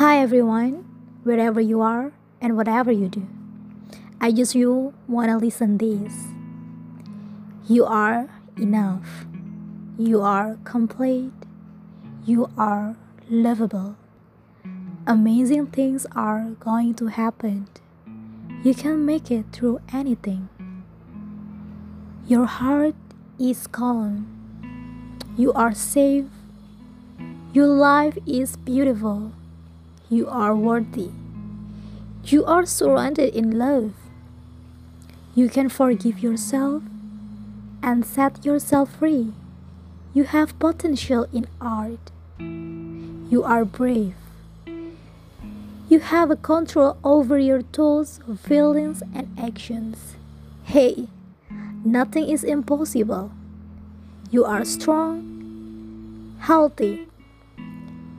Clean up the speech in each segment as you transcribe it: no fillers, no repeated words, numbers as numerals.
Hi everyone, wherever you are and whatever you do, I just you wanna listen this. You are enough. You are complete. You are lovable. Amazing things are going to happen. You can make it through anything. Your heart is calm. You are safe. Your life is beautiful. You are worthy. You are surrounded in love. You can forgive yourself and set yourself free. You have potential in art. You are brave. You have a control over your thoughts, feelings, and actions. Hey, nothing is impossible. You are strong, healthy.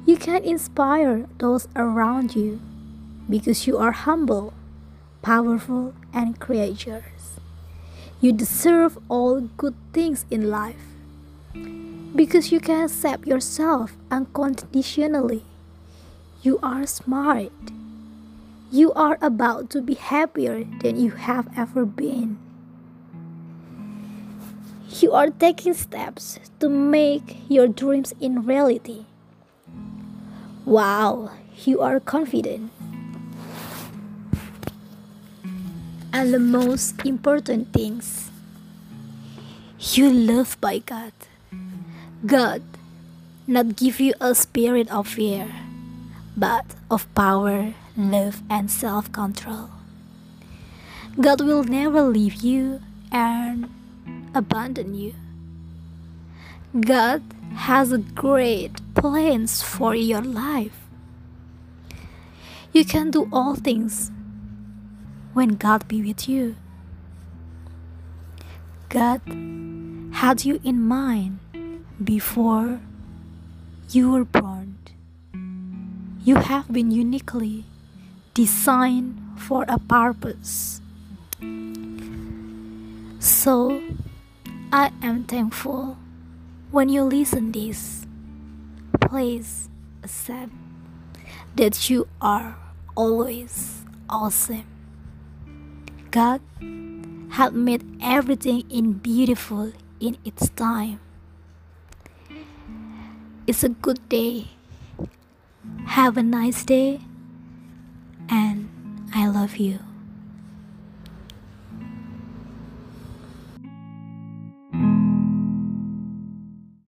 You can inspire those around you because you are humble, powerful, and courageous. You deserve all good things in life because you can accept yourself unconditionally. You are smart. You are about to be happier than you have ever been. You are taking steps to make your dreams in reality. Wow, you are confident. And the most important things, you love by God. God not give you a spirit of fear, but of power, love, and self-control. God will never leave you and abandon you. God has great plans for your life. You can do all things when God be with you. God had you in mind before you were born. You have been uniquely designed for a purpose. So, I am thankful. When you listen this, please accept that you are always awesome. God had made everything in beautiful in its time. It's a good day. Have a nice day, and I love you.